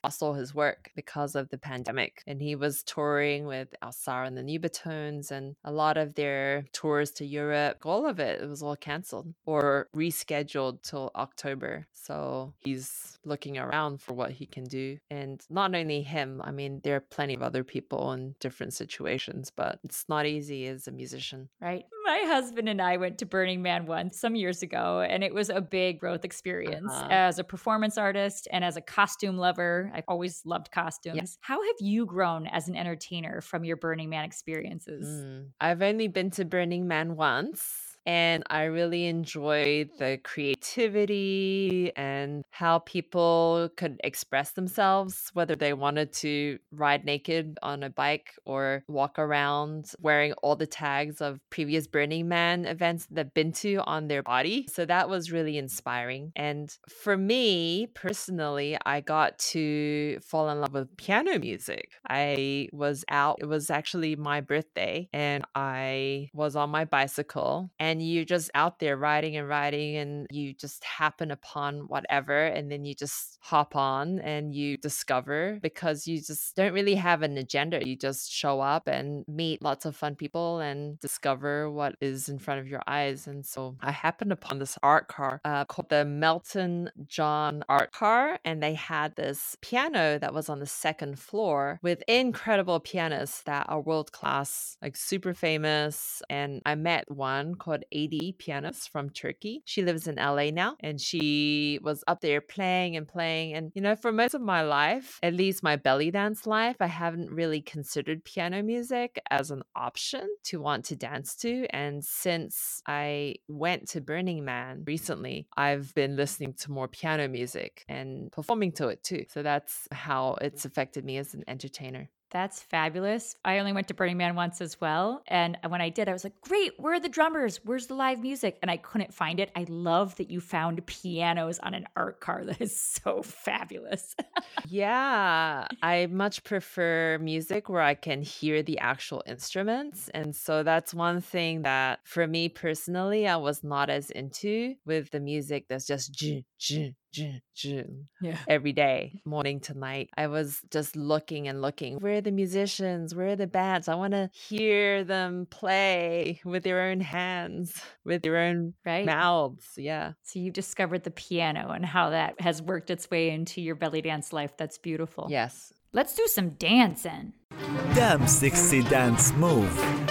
lost all his work because of the pandemic, and he was touring with Alsara and the Nubatones, and a lot of their tours to Europe, all of it, it was all cancelled or rescheduled till October. So he's looking around for what he can do, and not only him, I mean, there are plenty of other people in different situations, but it's not easy as a musician. Right. My husband and I went to Burning Man once some years ago, and it was a big growth experience uh-huh. as a performance artist and as a costume lover. I've always loved costumes. Yeah. How have you grown as an entertainer from your Burning Man experiences? Mm. I've only been to Burning Man once. And I really enjoyed the creativity and how people could express themselves, whether they wanted to ride naked on a bike or walk around wearing all the tags of previous Burning Man events they've been to on their body. So that was really inspiring. And for me personally, I got to fall in love with piano music. I was out, it was actually my birthday, and I was on my bicycle, and And you're just out there riding and riding, and you just happen upon whatever, and then you just hop on and you discover, because you just don't really have an agenda. You just show up and meet lots of fun people and discover what is in front of your eyes. And so I happened upon this art car uh, called the Melton John Art Car, and they had this piano that was on the second floor with incredible pianists that are world class, like super famous. And I met one called A D pianist from Turkey. She lives in L A now, and she was up there playing and playing. And, you know, for most of my life, at least my belly dance life, I haven't really considered piano music as an option to want to dance to. And since I went to Burning Man recently, I've been listening to more piano music and performing to it too. So that's how it's affected me as an entertainer. That's fabulous. I only went to Burning Man once as well. And when I did, I was like, great, where are the drummers? Where's the live music? And I couldn't find it. I love that you found pianos on an art car. That is so fabulous. Yeah, I much prefer music where I can hear the actual instruments. And so that's one thing that for me personally, I was not as into with the music that's just j j. Yeah. Every day, morning to night, I was just looking and looking. Where are the musicians? Where are the bands? I want to hear them play with their own hands, with their own right. mouths. Yeah. So you discovered the piano and how that has worked its way into your belly dance life. That's beautiful. Yes. Let's do some dancing. Damn sexy dance move.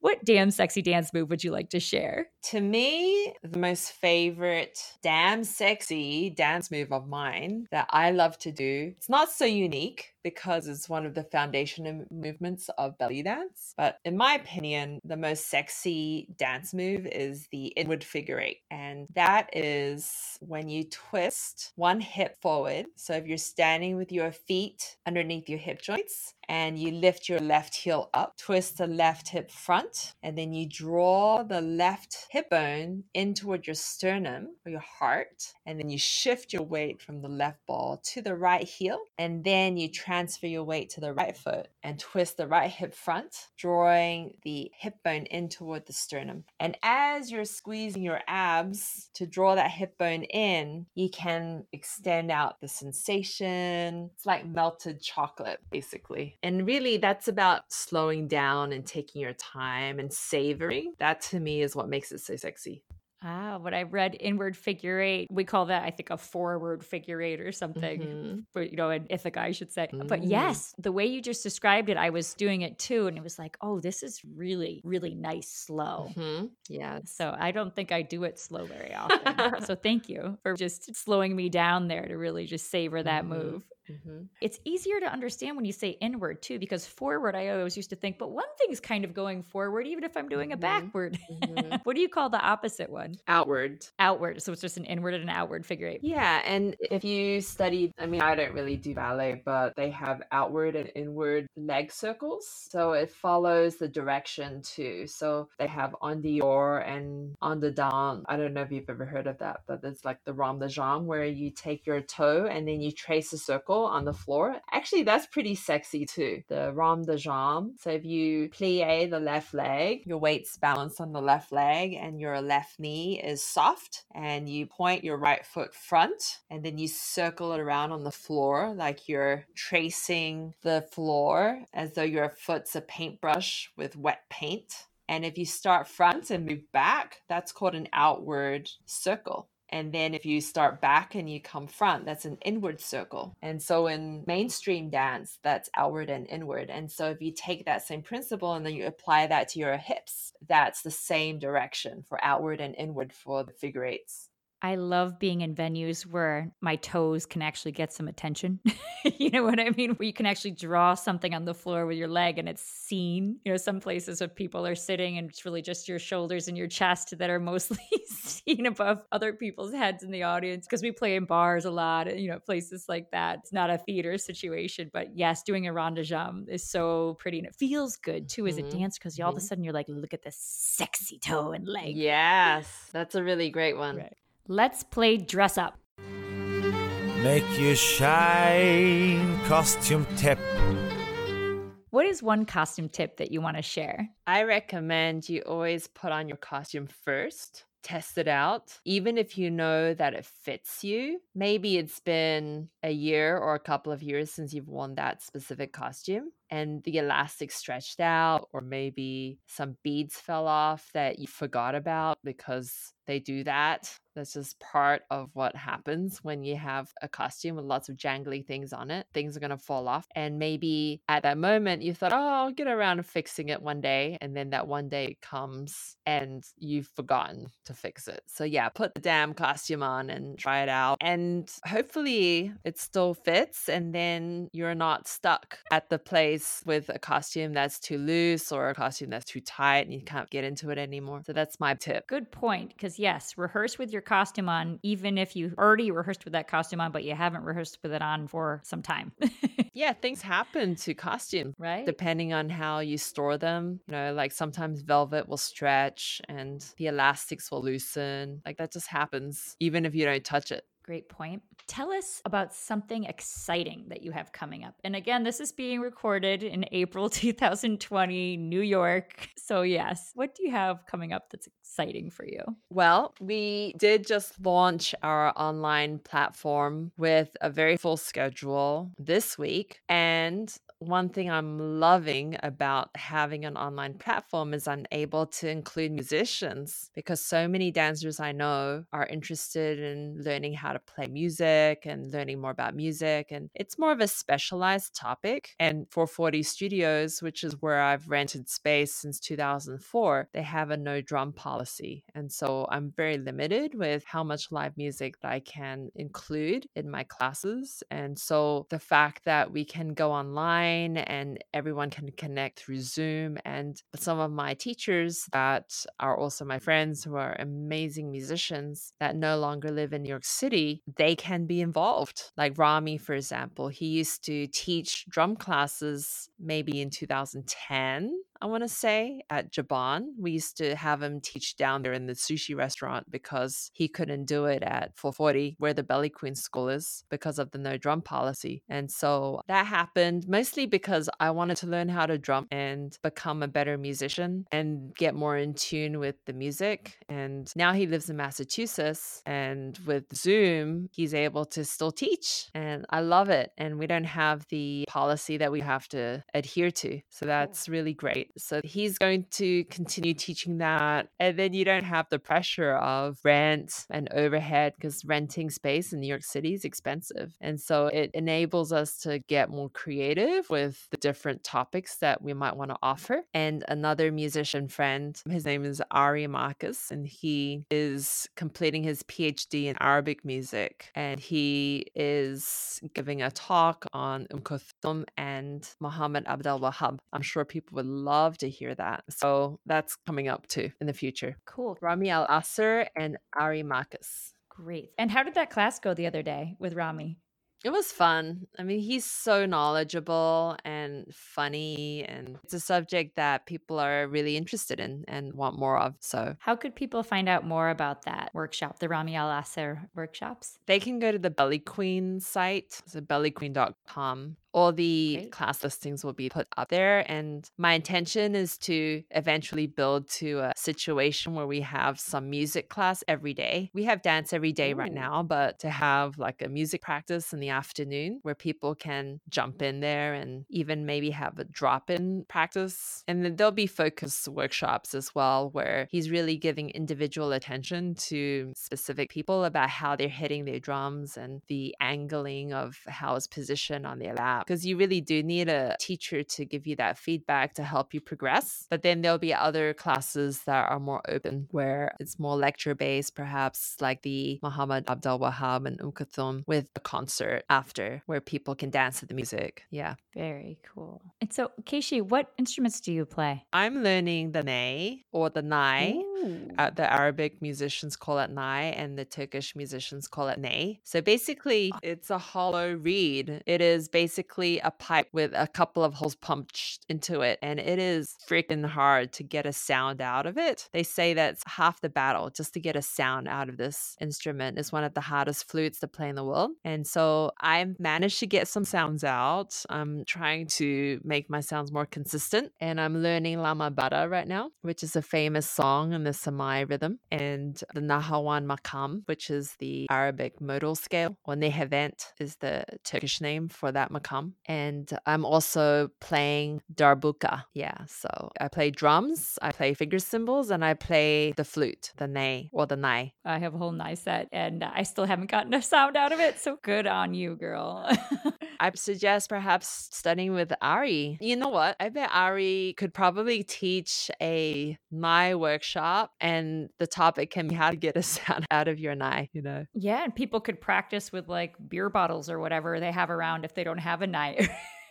What damn sexy dance move would you like to share? To me, the most favorite damn sexy dance move of mine that I love to do, it's not so unique because it's one of the foundational movements of belly dance. But in my opinion, the most sexy dance move is the inward figure eight. And that is when you twist one hip forward. So if you're standing with your feet underneath your hip joints, and you lift your left heel up, twist the left hip front, and then you draw the left hip bone in toward your sternum or your heart, and then you shift your weight from the left ball to the right heel, and then you transfer your weight to the right foot and twist the right hip front, drawing the hip bone in toward the sternum. And as you're squeezing your abs to draw that hip bone in, you can extend out the sensation. It's like melted chocolate, basically. And really, that's about slowing down and taking your time and savoring. That to me is what makes it so sexy. Ah, what I read, inward figure eight. We call that, I think, a forward figure eight or something. Mm-hmm. But, you know, in Ithaca, I should say. Mm-hmm. But yes, the way you just described it, I was doing it too. And it was like, oh, this is really, really nice slow. Mm-hmm. Yeah. So I don't think I do it slow very often. So thank you for just slowing me down there to really just savor that mm-hmm. move. Mm-hmm. It's easier to understand when you say inward too, because forward, I always used to think, but one thing's kind of going forward, even if I'm doing mm-hmm. a backward. Mm-hmm. What do you call the opposite one? Outward. Outward. So it's just an inward and an outward figure eight. Yeah. And if you study, I mean, I don't really do ballet, but they have outward and inward leg circles. So it follows the direction too. So they have on the or and on the down. I don't know if you've ever heard of that, but it's like the ram de jambe, where you take your toe and then you trace a circle on the floor. Actually, that's pretty sexy too. The ram de jambe. So if you plie the left leg, your weight's balanced on the left leg and your left knee is soft, and you point your right foot front, and then you circle it around on the floor like you're tracing the floor as though your foot's a paintbrush with wet paint. And if you start front and move back, that's called an outward circle. And then if you start back and you come front, that's an inward circle. And so in mainstream dance, that's outward and inward. And so if you take that same principle and then you apply that to your hips, that's the same direction for outward and inward for the figure eights. I love being in venues where my toes can actually get some attention. You know what I mean? Where you can actually draw something on the floor with your leg and it's seen. You know, some places where people are sitting and it's really just your shoulders and your chest that are mostly seen above other people's heads in the audience, because we play in bars a lot, you know, places like that. It's not a theater situation, but yes, doing a ram de jambe is so pretty and it feels good too mm-hmm. as a dancer, because all of a sudden you're like, look at this sexy toe and leg. Yes, that's a really great one. Right. Let's play dress up. Make your shine costume tip. What is one costume tip that you want to share? I recommend you always put on your costume first. Test it out. Even if you know that it fits you, maybe it's been a year or a couple of years since you've worn that specific costume and the elastic stretched out, or maybe some beads fell off that you forgot about, because they do that. That's just part of what happens when you have a costume with lots of jangly things on it. Things are going to fall off. And maybe at that moment you thought, oh, I'll get around to fixing it one day. And then that one day comes and you've forgotten to fix it. So yeah, put the damn costume on and try it out. And hopefully it still fits. And then you're not stuck at the place with a costume that's too loose or a costume that's too tight and you can't get into it anymore. So that's my tip. Good point. Because yes, rehearse with your costume on, even if you already rehearsed with that costume on, but you haven't rehearsed with it on for some time. Yeah, things happen to costumes, right? Depending on how you store them. You know, like sometimes velvet will stretch and the elastics will loosen. Like that just happens, even if you don't touch it. Great point. Tell us about something exciting that you have coming up. And again, this is being recorded in April two thousand twenty, New York. So yes, what do you have coming up that's exciting for you? Well, we did just launch our online platform with a very full schedule this week. And one thing I'm loving about having an online platform is I'm able to include musicians, because so many dancers I know are interested in learning how to play music and learning more about music. And it's more of a specialized topic. And for four forty Studios, which is where I've rented space since two thousand four, they have a no drum policy. And so I'm very limited with how much live music that I can include in my classes. And so the fact that we can go online and everyone can connect through Zoom. And some of my teachers that are also my friends, who are amazing musicians that no longer live in New York City, they can be involved. Like Rami, for example, he used to teach drum classes maybe in two thousand ten I want to say, at Japan. We used to have him teach down there in the sushi restaurant because he couldn't do it at four forty, where the Belly Queen school is, because of the no drum policy. And so that happened mostly because I wanted to learn how to drum and become a better musician and get more in tune with the music. And now he lives in Massachusetts, and with Zoom, he's able to still teach. And I love it. And we don't have the policy that we have to adhere to. So that's really great. So he's going to continue teaching that. And then you don't have the pressure of rent and overhead, because renting space in New York City is expensive. And so it enables us to get more creative with the different topics that we might want to offer. And another musician friend, his name is Ari Marcus, and he is completing his PhD in Arabic music. And he is giving a talk on Umm Kulthum and Muhammad Abd al-Wahhab. I'm sure people would love Love to hear that. So that's coming up too in the future. Cool. Rami Al Asr and Ari Marcus. Great. And how did that class go the other day with Rami? It was fun. I mean, he's so knowledgeable and funny, and it's a subject that people are really interested in and want more of. So how could people find out more about that workshop, the Rami Al Asr workshops? They can go to the Belly Queen site, so belly queen dot com. All the Great. Class listings will be put up there. And my intention is to eventually build to a situation where we have some music class every day. We have dance every day Ooh. Right now, but to have like a music practice in the afternoon where people can jump in there and even maybe have a drop-in practice. And then there'll be focus workshops as well, where he's really giving individual attention to specific people about how they're hitting their drums and the angling of how it's positioned on their lap. Because you really do need a teacher to give you that feedback to help you progress. But then there'll be other classes that are more open, where it's more lecture-based, perhaps like the Muhammad Abd al-Wahhab and Umm Kulthum, with a concert after where people can dance to the music. Yeah. Very cool. And so, Keishi, what instruments do you play? I'm learning the ney, or the nai. Ooh. Uh, the Arabic musicians call it nai, and the Turkish musicians call it ney. So basically, it's a hollow reed. It is basically a pipe with a couple of holes punched into it, and it is freaking hard to get a sound out of it. They say that's half the battle, just to get a sound out of this instrument. It's one of the hardest flutes to play in the world, and so I managed to get some sounds out. I'm trying to make my sounds more consistent, and I'm learning Lama Bada right now, which is a famous song in the Samai rhythm, and the Nahawan Makam, which is the Arabic modal scale, or Nehevent is the Turkish name for that makam. And I'm also playing darbuka. Yeah, so I play drums, I play finger cymbals, and I play the flute, the ney or the nai. I have a whole nai set, and I still haven't gotten a sound out of it. So good on you, girl. I suggest perhaps studying with Ari. You know what? I bet Ari could probably teach a nai workshop, and the topic can be how to get a sound out of your nai, you know? Yeah, and people could practice with like beer bottles or whatever they have around if they don't have a night.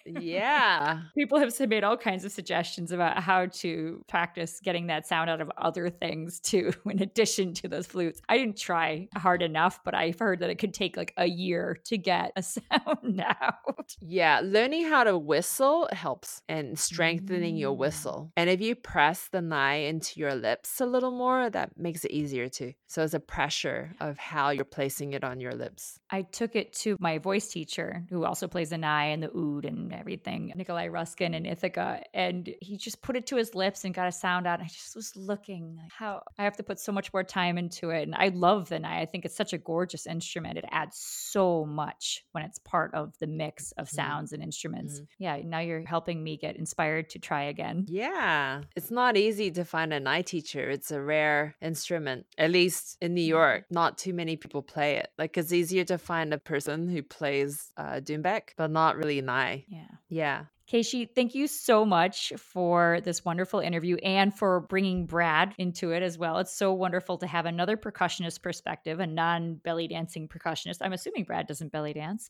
Yeah. People have made all kinds of suggestions about how to practice getting that sound out of other things too, in addition to those flutes. I didn't try hard enough, but I've heard that it could take like a year to get a sound out. Yeah. Learning how to whistle helps, and strengthening mm. your whistle. And if you press the nai into your lips a little more, that makes it easier too. So it's a pressure of how you're placing it on your lips. I took it to my voice teacher, who also plays the nai and the oud and everything, Nikolai Ruskin in Ithaca, and he just put it to his lips and got a sound out. And I just was looking like, how I have to put so much more time into it. And I love the nai. I think it's such a gorgeous instrument. It adds so much when it's part of the mix of sounds mm-hmm. and instruments. Mm-hmm. Yeah, now you're helping me get inspired to try again. Yeah, it's not easy to find a nai teacher. It's a rare instrument, at least in New York. Not too many people play it. Like, it's easier to find a person who plays uh, Doombeck, but not really nai. Yeah. Yeah. Keishi, thank you so much for this wonderful interview and for bringing Brad into it as well. It's so wonderful to have another percussionist perspective, a non-belly dancing percussionist. I'm assuming Brad doesn't belly dance.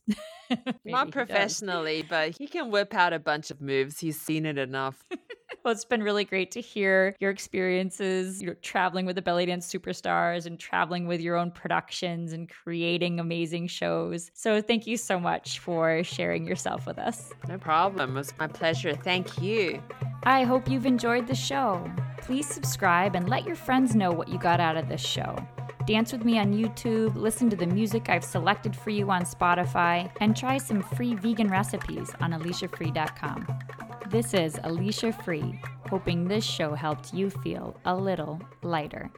Not professionally, does. But he can whip out a bunch of moves. He's seen it enough. Well, it's been really great to hear your experiences, you know, traveling with the Belly Dance Superstars and traveling with your own productions and creating amazing shows. So thank you so much for sharing yourself with us. No problem. It was my pleasure. Thank you. I hope you've enjoyed the show. Please subscribe and let your friends know what you got out of this show. Dance with me on YouTube, listen to the music I've selected for you on Spotify, and try some free vegan recipes on alicia free dot com. This is Alicia Free, hoping this show helped you feel a little lighter.